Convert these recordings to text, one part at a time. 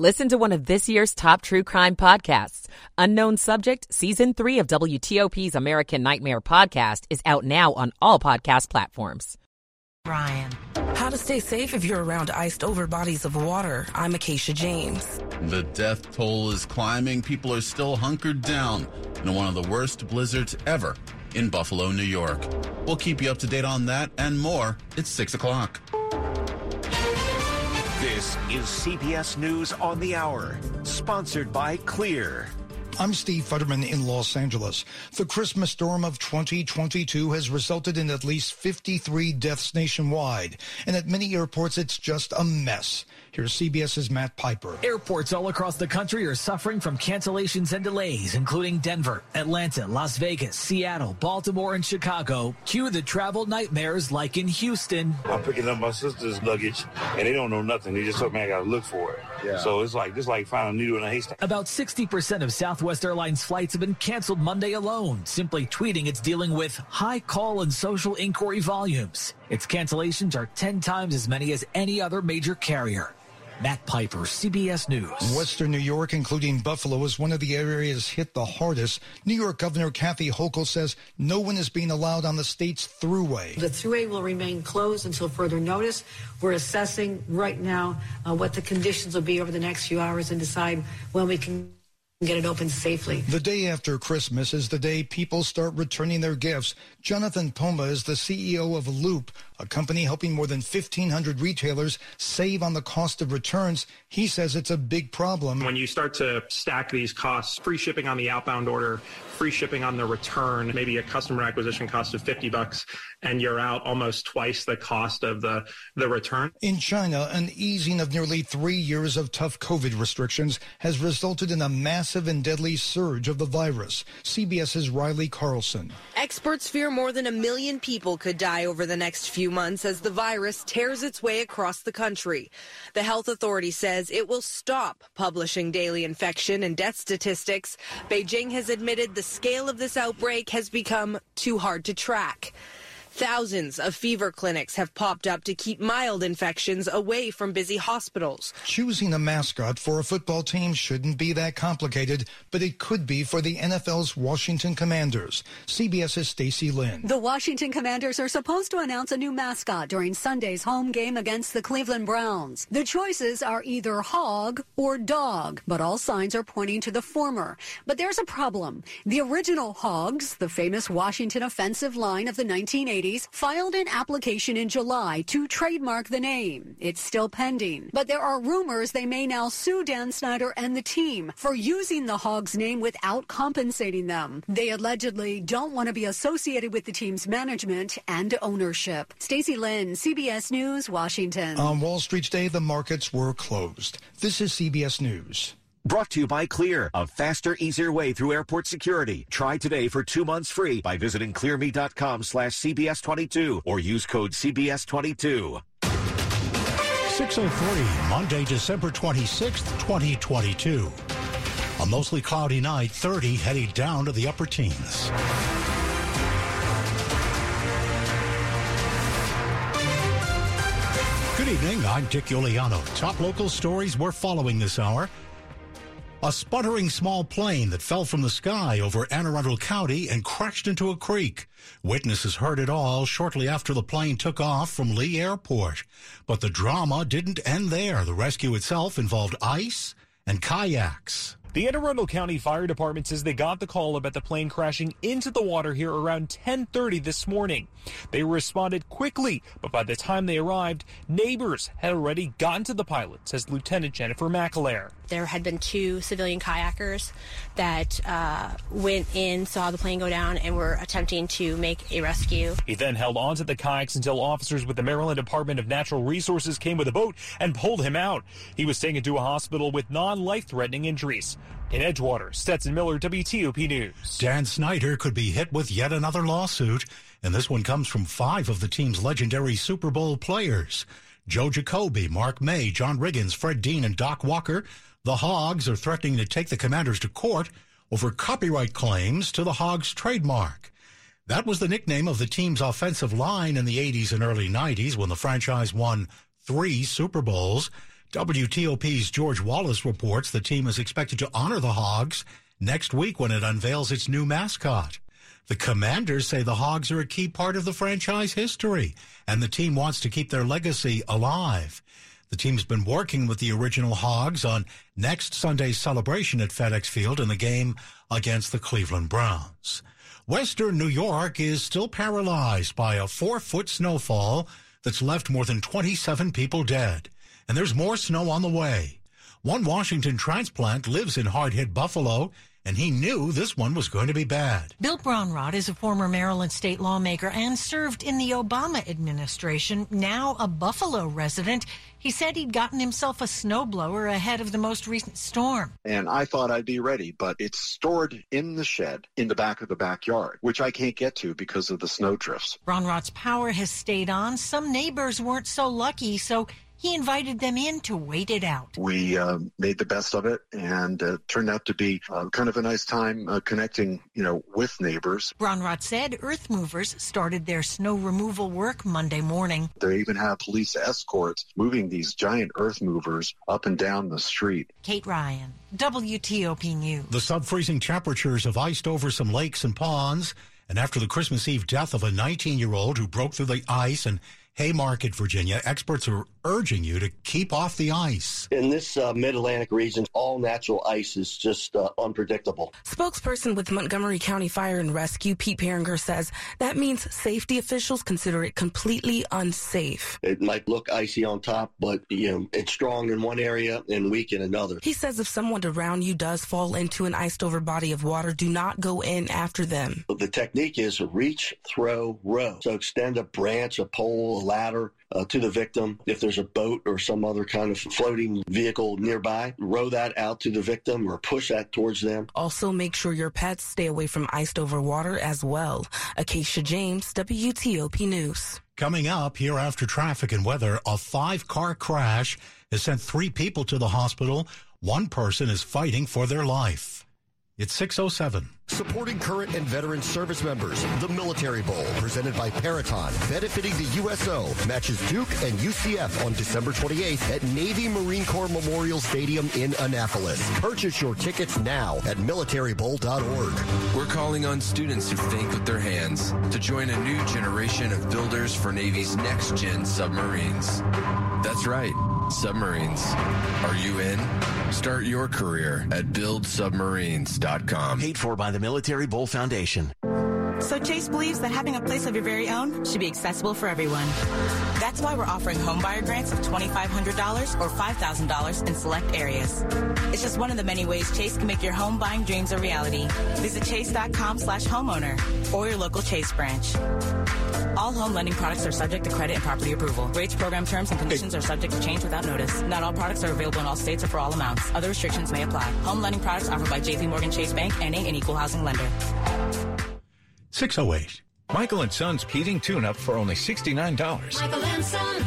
Listen to one of this year's top true crime podcasts. Unknown Subject, Season 3 of WTOP's American Nightmare podcast is out now on all podcast platforms. Ryan. How to stay safe if you're around iced over bodies of water. I'm Acacia James. The death toll is climbing. People are still hunkered down in one of the worst blizzards ever in Buffalo, New York. We'll keep you up to date on that and more. It's 6 o'clock. This is CBS News on the Hour, sponsored by CLEAR. I'm Steve Futterman in Los Angeles. The Christmas storm of 2022 has resulted in at least 53 deaths nationwide. And at many airports, it's just a mess. Here's CBS's Matt Piper. Airports all across the country are suffering from cancellations and delays, including Denver, Atlanta, Las Vegas, Seattle, Baltimore, and Chicago. Cue the travel nightmares like in Houston. I'm picking up my sister's luggage, and they don't know nothing. They just told me I got to look for it. Yeah. So it's like finding a needle in a haystack. About 60% of Southwest Airlines flights have been canceled Monday alone, simply tweeting it's dealing with high call and social inquiry volumes. Its cancellations are 10 times as many as any other major carrier. Matt Piper, CBS News. Western New York, including Buffalo, is one of the areas hit the hardest. New York Governor Kathy Hochul says no one is being allowed on the state's thruway. The thruway will remain closed until further notice. We're assessing right now what the conditions will be over the next few hours and decide when we can get it open safely. The day after Christmas is the day people start returning their gifts. Jonathan Poma is the CEO of Loop, a company helping more than 1,500 retailers save on the cost of returns. He says it's a big problem. When you start to stack these costs, free shipping on the outbound order, free shipping on the return, maybe a customer acquisition cost of $50, and you're out almost twice the cost of the return. In China, an easing of nearly 3 years of tough COVID restrictions has resulted in a massive and deadly surge of the virus. CBS's Riley Carlson. Experts fear more than 1 million people could die over the next few months as the virus tears its way across the country. The health authority says it will stop publishing daily infection and death statistics. Beijing has admitted the scale of this outbreak has become too hard to track. Thousands of fever clinics have popped up to keep mild infections away from busy hospitals. Choosing a mascot for a football team shouldn't be that complicated, but it could be for the NFL's Washington Commanders. CBS's Stacey Lynn. The Washington Commanders are supposed to announce a new mascot during Sunday's home game against the Cleveland Browns. The choices are either hog or dog, but all signs are pointing to the former. But there's a problem. The original Hogs, the famous Washington offensive line of the 1980s, filed an application in July to trademark the name. It's still pending. But there are rumors they may now sue Dan Snyder and the team for using the Hogs name without compensating them. They allegedly don't want to be associated with the team's management and ownership. Stacey Lynn, CBS News, Washington. On Wall Street today, the markets were closed. This is CBS News. Brought to you by CLEAR, a faster, easier way through airport security. Try today for 2 months free by visiting clearme.com/CBS22 or use code CBS22. 6:03, Monday, December 26th, 2022. A mostly cloudy night, 30 heading down to the upper teens. Good evening, I'm Dick Giuliano. Top local stories we're following this hour. A sputtering small plane that fell from the sky over Anne Arundel County and crashed into a creek. Witnesses heard it all shortly after the plane took off from Lee Airport. But the drama didn't end there. The rescue itself involved ice and kayaks. The Anne Arundel County Fire Department says they got the call about the plane crashing into the water here around 10:30 this morning. They responded quickly, but by the time they arrived, neighbors had already gotten to the pilot, says Lieutenant Jennifer McAleer. There had been two civilian kayakers that went in, saw the plane go down, and were attempting to make a rescue. He then held on to the kayaks until officers with the Maryland Department of Natural Resources came with a boat and pulled him out. He was taken to a hospital with non-life-threatening injuries. In Edgewater, Stetson Miller, WTOP News. Dan Snyder could be hit with yet another lawsuit, and this one comes from five of the team's legendary Super Bowl players. Joe Jacoby, Mark May, John Riggins, Fred Dean, and Doc Walker. The Hogs are threatening to take the Commanders to court over copyright claims to the Hogs trademark. That was the nickname of the team's offensive line in the 80s and early 90s when the franchise won 3 Super Bowls. WTOP's George Wallace reports the team is expected to honor the Hogs next week when it unveils its new mascot. The Commanders say the Hogs are a key part of the franchise history, and the team wants to keep their legacy alive. The team's been working with the original Hogs on next Sunday's celebration at FedEx Field in the game against the Cleveland Browns. Western New York is still paralyzed by a 4-foot snowfall that's left more than 27 people dead. And there's more snow on the way. One Washington transplant lives in hard-hit Buffalo, and he knew this one was going to be bad. Bill Bronrott is a former Maryland state lawmaker and served in the Obama administration, now a Buffalo resident. He said he'd gotten himself a snowblower ahead of the most recent storm. And I thought I'd be ready, but it's stored in the shed in the back of the backyard, which I can't get to because of the snow drifts. Bronrott's power has stayed on. Some neighbors weren't so lucky, so he invited them in to wait it out. We made the best of it, and turned out to be kind of a nice time connecting, with neighbors. Bronrott said earth movers started their snow removal work Monday morning. They even have police escorts moving these giant earth movers up and down the street. Kate Ryan, WTOP News. The sub-freezing temperatures have iced over some lakes and ponds, and after the Christmas Eve death of a 19-year-old who broke through the ice and Haymarket, Virginia, experts are urging you to keep off the ice. In this mid-Atlantic region, all natural ice is just unpredictable. Spokesperson with Montgomery County Fire and Rescue, Pete Peringer, says that means safety officials consider it completely unsafe. It might look icy on top, but it's strong in one area and weak in another. He says if someone around you does fall into an iced-over body of water, do not go in after them. The technique is reach, throw, row. So extend a branch, a pole, ladder to the victim. If there's a boat or some other kind of floating vehicle nearby, row that out to the victim or push that towards them. Also, make sure your pets stay away from iced over water as well. Acacia James, WTOP News. Coming up here after traffic and weather, a 5-car crash has sent 3 people to the hospital. One person is fighting for their life. It's 6:07. Supporting current and veteran service members, the Military Bowl, presented by Periton, benefiting the USO, matches Duke and UCF on December 28th at Navy Marine Corps Memorial Stadium in Annapolis. Purchase your tickets now at militarybowl.org. We're calling on students who think with their hands to join a new generation of builders for Navy's next-gen submarines. That's right, submarines. Are you in? Start your career at buildsubmarines.com. Paid for by the Military Bowl Foundation. So Chase believes that having a place of your very own should be accessible for everyone. That's why we're offering homebuyer grants of $2,500 or $5,000 in select areas. It's just one of the many ways Chase can make your home buying dreams a reality. Visit chase.com/homeowner or your local Chase branch. All home lending products are subject to credit and property approval. Rates, program terms, and conditions are subject to change without notice. Not all products are available in all states or for all amounts. Other restrictions may apply. Home lending products offered by JPMorgan Chase Bank, NA, and Equal Housing Lender. 6:08. Michael & Son's heating tune-up for only $69. Michael & Son.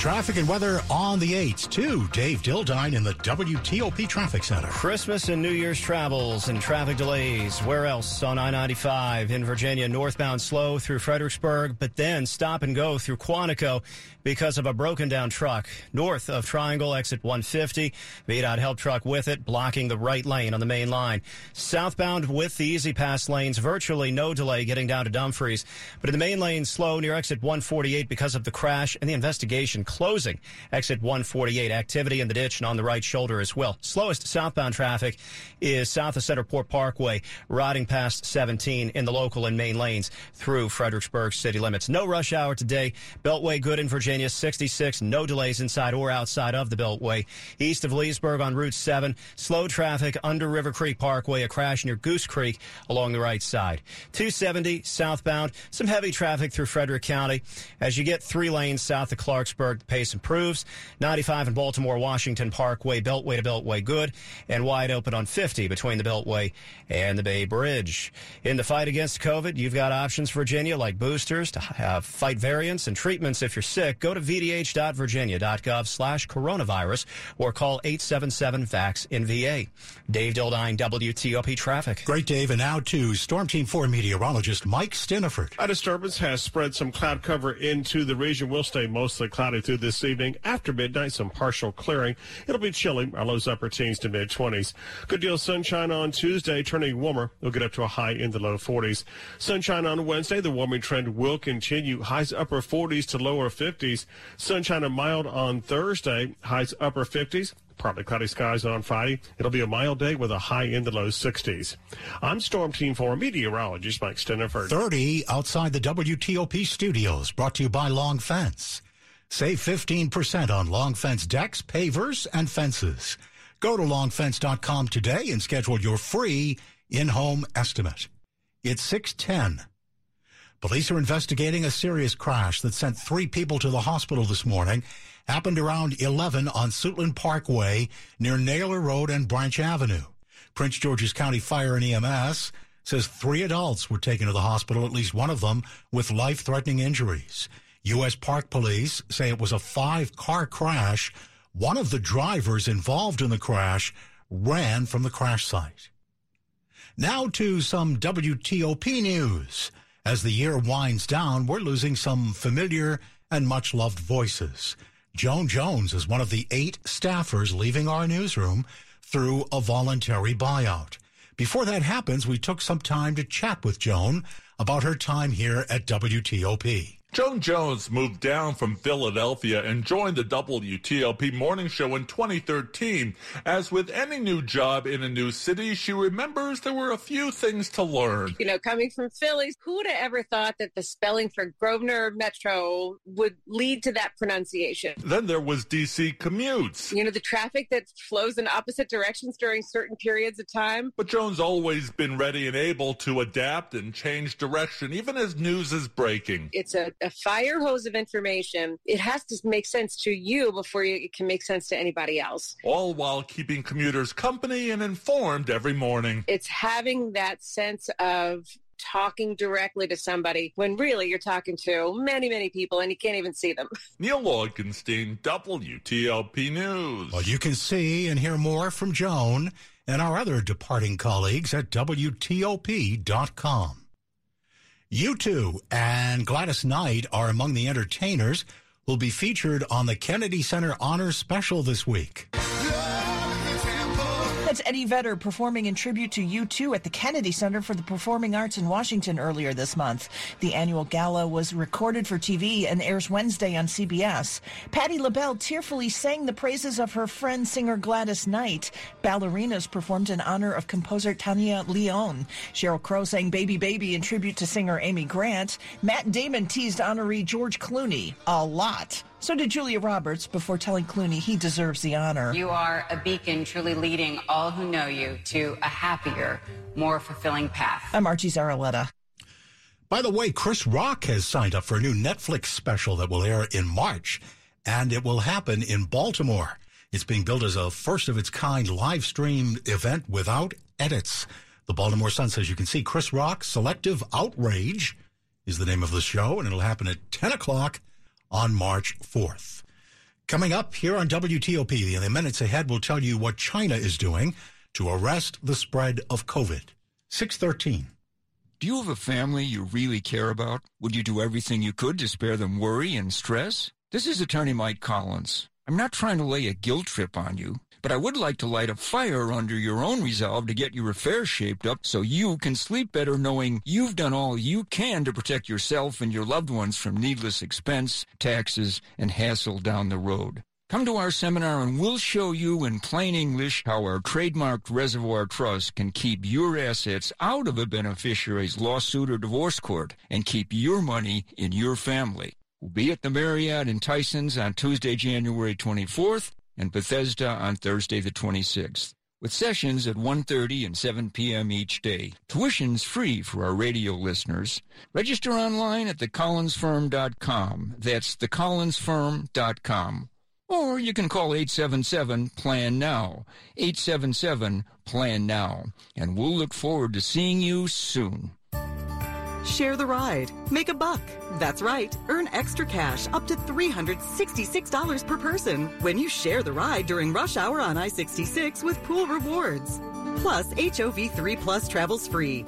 Traffic and weather on the 8s, too. Dave Dildine in the WTOP Traffic Center. Christmas and New Year's travels and traffic delays. Where else on I-95? In Virginia, northbound slow through Fredericksburg, but then stop and go through Quantico because of a broken-down truck. North of Triangle, exit 150. VDOT help truck with it, blocking the right lane on the main line. Southbound with the easy pass lanes, virtually no delay getting down to Dumfries. But in the main lane, slow near exit 148 because of the crash and the investigation. Closing exit 148, activity in the ditch and on the right shoulder as well. Slowest southbound traffic is south of Centerport Parkway, riding past 17 in the local and main lanes through Fredericksburg city limits. No rush hour today. Beltway good in Virginia, 66. No delays inside or outside of the Beltway. East of Leesburg on Route 7, slow traffic under River Creek Parkway, a crash near Goose Creek along the right side. 270 southbound, some heavy traffic through Frederick County. As you get 3 lanes south of Clarksburg, pace improves. 95 in Baltimore, Washington Parkway, Beltway to Beltway good, and wide open on 50 between the Beltway and the Bay Bridge. In the fight against COVID, you've got options, Virginia, like boosters to fight variants and treatments if you're sick. Go to vdh.virginia.gov/coronavirus or call 877-VAX-IN-VA. Dave Dildine, WTOP Traffic. Great, Dave. And now to Storm Team 4 meteorologist Mike Stinnefort. A disturbance has spread some cloud cover into the region. We'll stay mostly cloudy through through this evening. After midnight, some partial clearing. It'll be chilly. Our lows upper teens to mid-20s. Good deal of sunshine on Tuesday, turning warmer. We'll get up to a high in the low 40s. Sunshine on Wednesday. The warming trend will continue. Highs upper 40s to lower 50s. Sunshine and mild on Thursday. Highs upper 50s. Partly cloudy skies on Friday. It'll be a mild day with a high in the low 60s. I'm Storm Team 4 meteorologist Mike Stinnefort. 30 outside the WTOP studios, brought to you by Long Fence. Save 15% on Long Fence decks, pavers, and fences. Go to longfence.com today and schedule your free in-home estimate. It's 6:10. Police are investigating a serious crash that sent 3 people to the hospital this morning. Happened around 11 on Suitland Parkway near Naylor Road and Branch Avenue. Prince George's County Fire and EMS says 3 adults were taken to the hospital, at least one of them with life-threatening injuries. U.S. Park Police say it was a 5-car crash. One of the drivers involved in the crash ran from the crash site. Now to some WTOP news. As the year winds down, we're losing some familiar and much-loved voices. Joan Jones is one of the 8 staffers leaving our newsroom through a voluntary buyout. Before that happens, we took some time to chat with Joan about her time here at WTOP. Joan Jones moved down from Philadelphia and joined the WTOP morning show in 2013. As with any new job in a new city, she remembers there were a few things to learn. You know, coming from Philly, who'd have ever thought that the spelling for Grosvenor Metro would lead to that pronunciation? Then there was D.C. commutes. You know, the traffic that flows in opposite directions during certain periods of time. But Joan's always been ready and able to adapt and change direction, even as news is breaking. It's a fire hose of information. It has to make sense to you before it can make sense to anybody else. All while keeping commuters company and informed every morning. It's having that sense of talking directly to somebody when really you're talking to many, many people and you can't even see them. Neil Augenstein, WTOP News. Well, you can see and hear more from Joan and our other departing colleagues at WTOP.com. U2 and Gladys Knight are among the entertainers who'll be featured on the Kennedy Center Honors Special this week. That's Eddie Vedder performing in tribute to U2 at the Kennedy Center for the Performing Arts in Washington earlier this month. The annual gala was recorded for TV and airs Wednesday on CBS. Patti LaBelle tearfully sang the praises of her friend singer Gladys Knight. Ballerinas performed in honor of composer Tania Leon. Sheryl Crow sang Baby Baby in tribute to singer Amy Grant. Matt Damon teased honoree George Clooney a lot. So did Julia Roberts before telling Clooney he deserves the honor. You are a beacon truly leading all who know you to a happier, more fulfilling path. I'm Archie Zaraletta. By the way, Chris Rock has signed up for a new Netflix special that will air in March, and it will happen in Baltimore. It's being billed as a first-of-its-kind live-streamed event without edits. The Baltimore Sun says you can see Chris Rock, Selective Outrage is the name of the show, and it'll happen at 10 o'clock on March 4th. Coming up here on WTOP, in the minutes ahead, we'll tell you what China is doing to arrest the spread of COVID. 6:13. Do you have a family you really care about? Would you do everything you could to spare them worry and stress? This is attorney Mike Collins. I'm not trying to lay a guilt trip on you, but I would like to light a fire under your own resolve to get your affairs shaped up so you can sleep better knowing you've done all you can to protect yourself and your loved ones from needless expense, taxes, and hassle down the road. Come to our seminar and we'll show you in plain English how our trademarked Reservoir Trust can keep your assets out of a beneficiary's lawsuit or divorce court and keep your money in your family. We'll be at the Marriott in Tysons on Tuesday, January 24th. And Bethesda on Thursday the 26th, with sessions at 1:30 and 7 p.m. each day. Tuition's free for our radio listeners. Register online at thecollinsfirm.com. That's thecollinsfirm.com. Or you can call 877-PLAN-NOW, 877-PLAN-NOW. And we'll look forward to seeing you soon. Share the ride. Make a buck. That's right. Earn extra cash up to $366 per person when you share the ride during rush hour on I-66 with Pool Rewards. Plus, HOV3 Plus travel's free.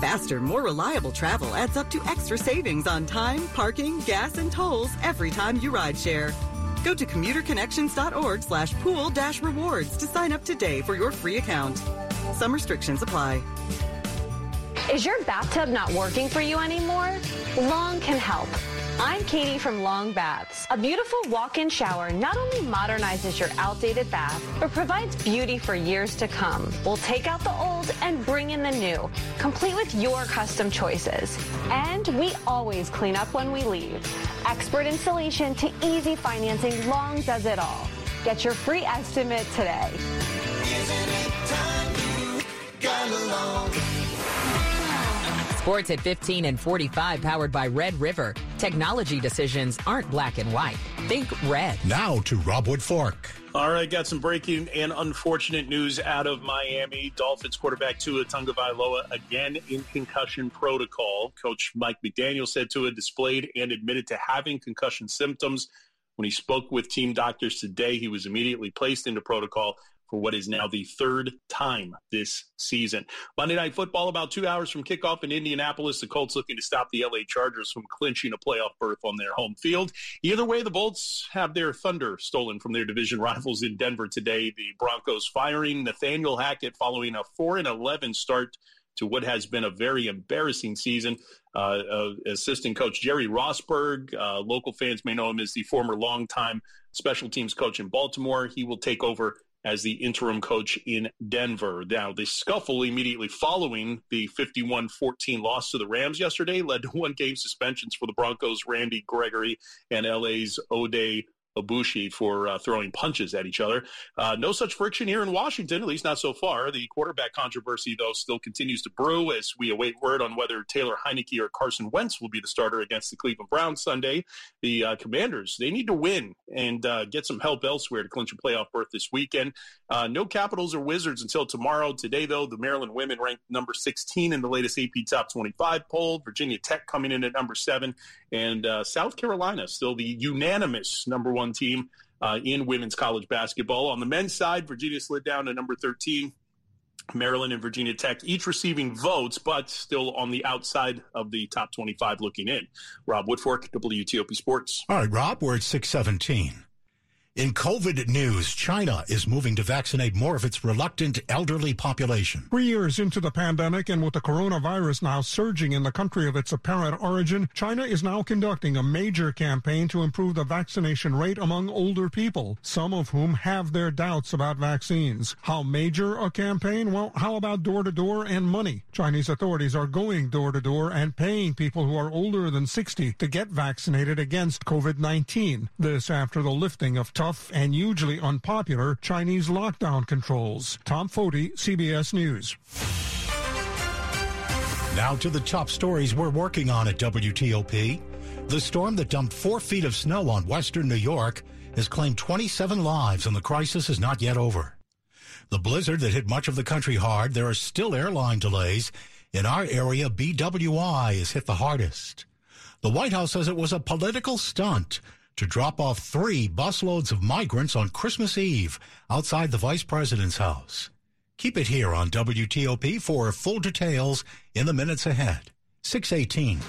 Faster, more reliable travel adds up to extra savings on time, parking, gas, and tolls every time you ride share. Go to commuterconnections.org/pool-rewards to sign up today for your free account. Some restrictions apply. Is your bathtub not working for you anymore? Long can help. I'm Katie from Long Baths. A beautiful walk-in shower not only modernizes your outdated bath, but provides beauty for years to come. We'll take out the old and bring in the new, complete with your custom choices. And we always clean up when we leave. Expert installation to easy financing, Long does it all. Get your free estimate today. Isn't it time you got along? Sports at 15 and 45, powered by Red River. Technology decisions aren't black and white. Think red. Now to Rob Woodfork. All right, got some breaking and unfortunate news out of Miami. Dolphins quarterback Tua Tagovailoa again in concussion protocol. Coach Mike McDaniel said Tua displayed and admitted to having concussion symptoms. When he spoke with team doctors today, he was immediately placed into protocol for what is now the third time this season. Monday Night Football, about 2 hours from kickoff in Indianapolis. The Colts looking to stop the LA Chargers from clinching a playoff berth on their home field. Either way, the Bolts have their thunder stolen from their division rivals in Denver today. The Broncos firing Nathaniel Hackett following a 4-11 start to what has been a very embarrassing season. Assistant coach Jerry Rossberg, local fans may know him as the former longtime special teams coach in Baltimore. He will take over as the interim coach in Denver. Now, the scuffle immediately following the 51-14 loss to the Rams yesterday led to one-game suspensions for the Broncos' Randy Gregory and LA's Ode Ibushi for throwing punches at each other. No such friction here in Washington, at least not so far. The quarterback controversy, though, still continues to brew as we await word on whether Taylor Heineke or Carson Wentz will be the starter against the Cleveland Browns Sunday. The Commanders, they need to win and get some help elsewhere to clinch a playoff berth this weekend. No Capitals or Wizards until tomorrow. Today, though, the Maryland women ranked number 16 in the latest AP Top 25 poll. Virginia Tech coming in at number 7. And South Carolina, still the unanimous number one team in women's college basketball. On the men's side, Virginia slid down to number 13. Maryland and Virginia Tech each receiving votes, but still on the outside of the top 25 looking in. Rob Woodfork, WTOP Sports. All right, Rob, we're at 6:17. In COVID news, China is moving to vaccinate more of its reluctant elderly population. 3 years into the pandemic, and with the coronavirus now surging in the country of its apparent origin, China is now conducting a major campaign to improve the vaccination rate among older people, some of whom have their doubts about vaccines. How major a campaign? Well, how about door-to-door and money? Chinese authorities are going door-to-door and paying people who are older than 60 to get vaccinated against COVID-19. This after the lifting of tough and hugely unpopular Chinese lockdown controls. Tom Foti, CBS News. Now to the top stories we're working on at WTOP. The storm that dumped 4 feet of snow on western New York has claimed 27 lives, and the crisis is not yet over. The blizzard that hit much of the country hard, there are still airline delays. In our area, BWI is hit the hardest. The White House says it was a political stunt to drop off 3 busloads of migrants on Christmas Eve outside the vice president's house. Keep it here on WTOP for full details in the minutes ahead. 6:18.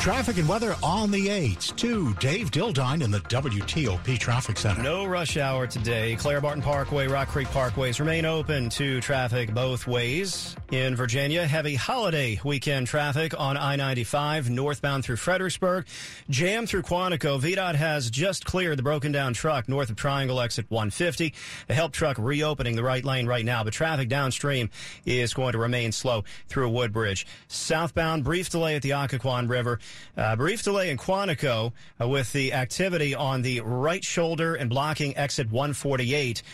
Traffic and weather on the 8s to Dave Dildine in the WTOP Traffic Center. No rush hour today. Claire Barton Parkway, Rock Creek Parkways remain open to traffic both ways. In Virginia, heavy holiday weekend traffic on I-95 northbound through Fredericksburg. Jam through Quantico. VDOT has just cleared the broken down truck north of Triangle exit 150. The help truck reopening the right lane right now, but traffic downstream is going to remain slow through Woodbridge. Southbound, brief delay at the Occoquan River. Brief delay in Quantico with the activity on the right shoulder and blocking exit 148.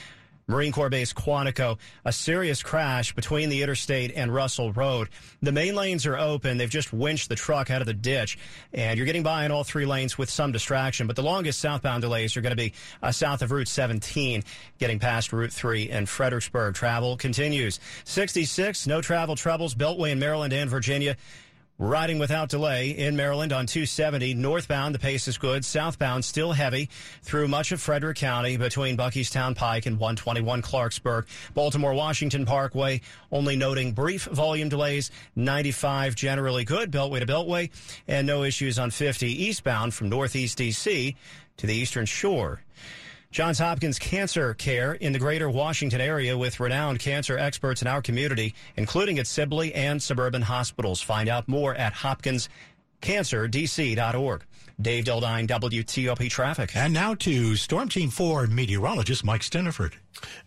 Marine Corps Base Quantico, a serious crash between the interstate and Russell Road. The main lanes are open. They've just winched the truck out of the ditch, and you're getting by in all 3 lanes with some distraction. But the longest southbound delays are going to be south of Route 17, getting past Route 3 in Fredericksburg. Travel continues. 66, no travel troubles, Beltway in Maryland and Virginia. Riding without delay in Maryland on 270. Northbound, the pace is good. Southbound, still heavy through much of Frederick County between Buckystown Pike and 121 Clarksburg. Baltimore-Washington Parkway, only noting brief volume delays. 95, generally good, Beltway to Beltway, and no issues on 50 eastbound from Northeast D.C., to the Eastern Shore. Johns Hopkins Cancer Care in the greater Washington area with renowned cancer experts in our community, including at Sibley and suburban hospitals. Find out more at hopkinscancerdc.org. Dave Dildine, WTOP Traffic. And now to Storm Team 4 meteorologist Mike Stinnefort.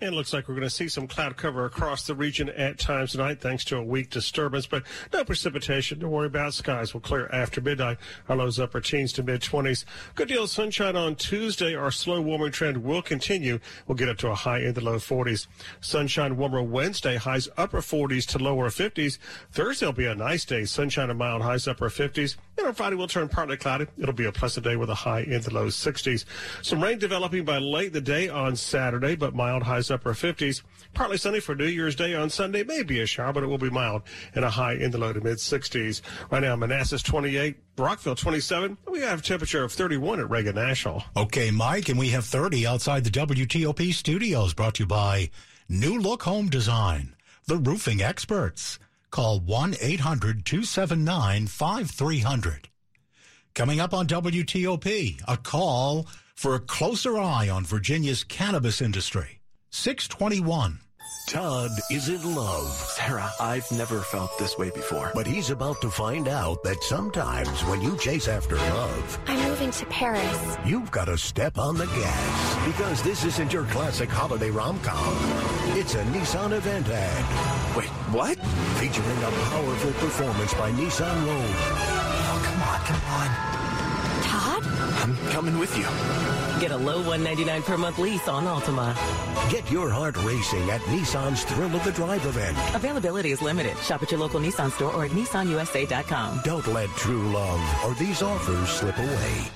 It looks like we're going to see some cloud cover across the region at times tonight thanks to a weak disturbance, but no precipitation to worry about. Skies will clear after midnight. Our lows upper teens to mid-20s. Good deal of sunshine on Tuesday. Our slow warming trend will continue. We'll get up to a high in the low 40s. Sunshine warmer Wednesday, highs upper 40s to lower 50s. Thursday will be a nice day. Sunshine and mild, highs upper 50s. And on Friday, we'll turn partly cloudy. It'll be a pleasant day with a high in the low 60s. Some rain developing by late in the day on Saturday, but mild. Highs upper 50s. Partly sunny for New Year's Day on Sunday. Maybe a shower, but it will be mild and a high in the low to mid 60s. Right now, Manassas 28, Rockville 27. We have a temperature of 31 at Reagan National. Okay, Mike, and we have 30 outside the WTOP studios, brought to you by New Look Home Design, the roofing experts. Call 1-800-279-5300. Coming up on WTOP, a call for a closer eye on Virginia's cannabis industry. 621. Todd is in love. Sarah, I've never felt this way before. But he's about to find out that sometimes when you chase after love... I'm moving to Paris. You've got to step on the gas. Because this isn't your classic holiday rom-com. It's a Nissan event ad. Wait, what? Featuring a powerful performance by Nissan Rogue. Oh, come on. Todd? I'm coming with you. Get a low $199 per month lease on Altima. Get your heart racing at Nissan's Thrill of the Drive event. Availability is limited. Shop at your local Nissan store or at nissanusa.com. Don't let true love or these offers slip away.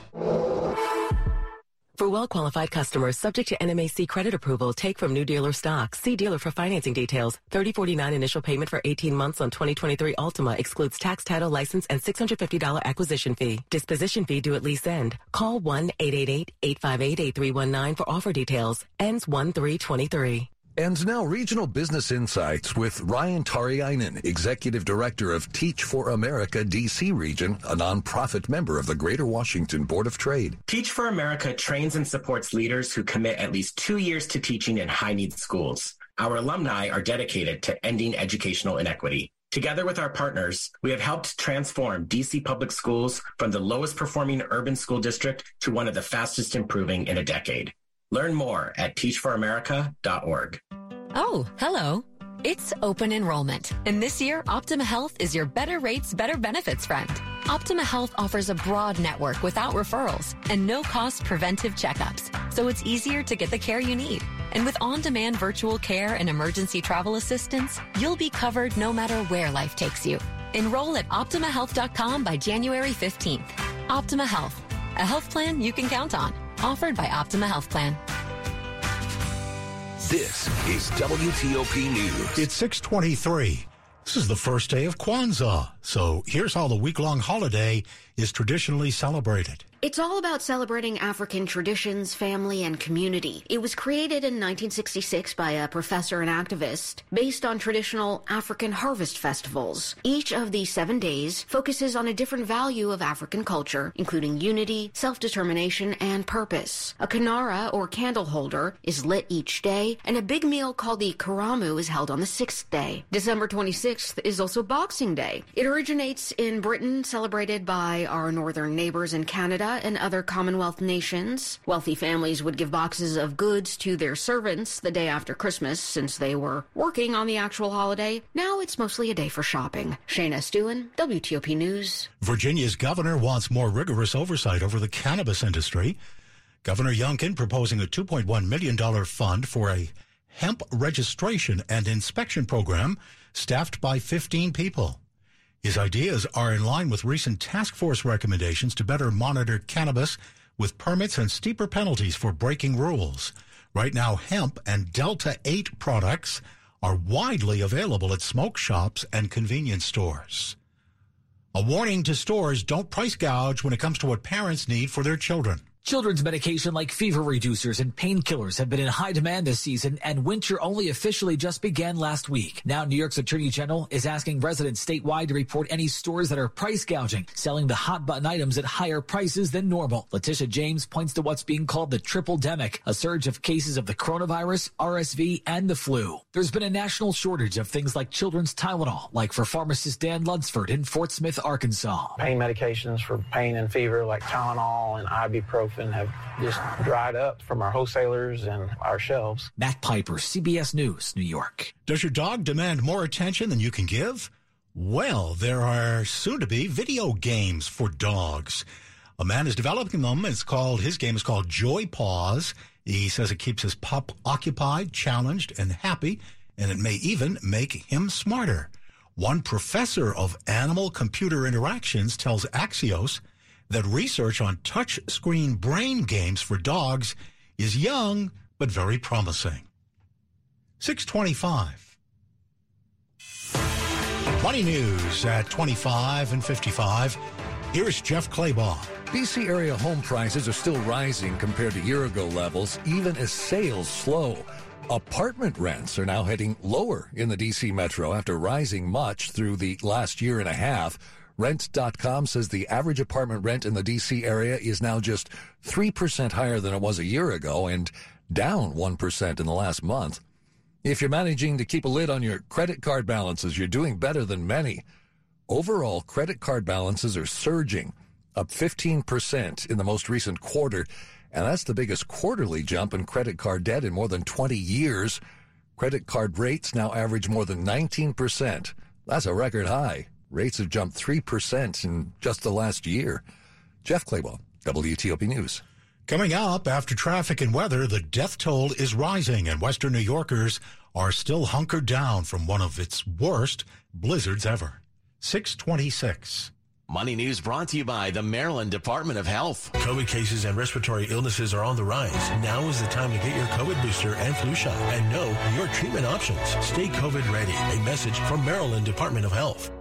For well-qualified customers, subject to NMAC credit approval, take from new dealer stock. See dealer for financing details. $30.49 initial payment for 18 months on 2023 Altima. Excludes tax, title, license, and $650 acquisition fee. Disposition fee due at lease end. Call 1-888-858-8319 for offer details. Ends 1-3-23. And now Regional Business Insights with Ryan Tariainen, Executive Director of Teach for America D.C. Region, a nonprofit member of the Greater Washington Board of Trade. Teach for America trains and supports leaders who commit at least 2 years to teaching in high-need schools. Our alumni are dedicated to ending educational inequity. Together with our partners, we have helped transform D.C. public schools from the lowest-performing urban school district to one of the fastest improving in a decade. Learn more at teachforamerica.org. Oh, hello. It's open enrollment. And this year, Optima Health is your better rates, better benefits friend. Optima Health offers a broad network without referrals and no-cost preventive checkups, so it's easier to get the care you need. And with on-demand virtual care and emergency travel assistance, you'll be covered no matter where life takes you. Enroll at OptimaHealth.com by January 15th. Optima Health, a health plan you can count on. Offered by Optima Health Plan. This is WTOP News. It's 6:23. This is the first day of Kwanzaa, so here's how the week-long holiday is traditionally celebrated. It's all about celebrating African traditions, family, and community. It was created in 1966 by a professor and activist based on traditional African harvest festivals. Each of the 7 days focuses on a different value of African culture, including unity, self-determination, and purpose. A kinara, or candle holder, is lit each day, and a big meal called the karamu is held on the 6th day. December 26th is also Boxing Day. It originates in Britain, celebrated by our northern neighbors in Canada and other Commonwealth nations. Wealthy families would give boxes of goods to their servants the day after Christmas since they were working on the actual holiday. Now it's mostly a day for shopping. Shayna Stewin, WTOP News. Virginia's governor wants more rigorous oversight over the cannabis industry. Governor Youngkin proposing a $2.1 million fund for a hemp registration and inspection program staffed by 15 people. His ideas are in line with recent task force recommendations to better monitor cannabis with permits and steeper penalties for breaking rules. Right now, hemp and Delta-8 products are widely available at smoke shops and convenience stores. A warning to stores, don't price gouge when it comes to what parents need for their children. Children's medication like fever reducers and painkillers have been in high demand this season, and winter only officially just began last week. Now New York's Attorney General is asking residents statewide to report any stores that are price gouging, selling the hot-button items at higher prices than normal. Letitia James points to what's being called the triple-demic, a surge of cases of the coronavirus, RSV, and the flu. There's been a national shortage of things like children's Tylenol, like for pharmacist Dan Lunsford in Fort Smith, Arkansas. Pain medications for pain and fever like Tylenol and ibuprofen and have just dried up from our wholesalers and our shelves. Matt Piper, CBS News, New York. Does your dog demand more attention than you can give? Well, there are soon-to-be video games for dogs. A man is developing them. His game is called Joy Paws. He says it keeps his pup occupied, challenged, and happy, and it may even make him smarter. One professor of animal-computer interactions tells Axios that research on touchscreen brain games for dogs is young but very promising. 6:25. Money news at 25 and 55. Here's Jeff Claybaugh. D.C. area home prices are still rising compared to year-ago levels, even as sales slow. Apartment rents are now heading lower in the D.C. metro after rising much through the last year and a half. Rent.com says the average apartment rent in the D.C. area is now just 3% higher than it was a year ago and down 1% in the last month. If you're managing to keep a lid on your credit card balances, you're doing better than many. Overall, credit card balances are surging, up 15% in the most recent quarter, and that's the biggest quarterly jump in credit card debt in more than 20 years. Credit card rates now average more than 19%. That's a record high. Rates have jumped 3% in just the last year. Jeff Claywell, WTOP News. Coming up, after traffic and weather, the death toll is rising, and Western New Yorkers are still hunkered down from one of its worst blizzards ever. 6:26. Money News brought to you by the Maryland Department of Health. COVID cases and respiratory illnesses are on the rise. Now is the time to get your COVID booster and flu shot and know your treatment options. Stay COVID ready. A message from Maryland Department of Health.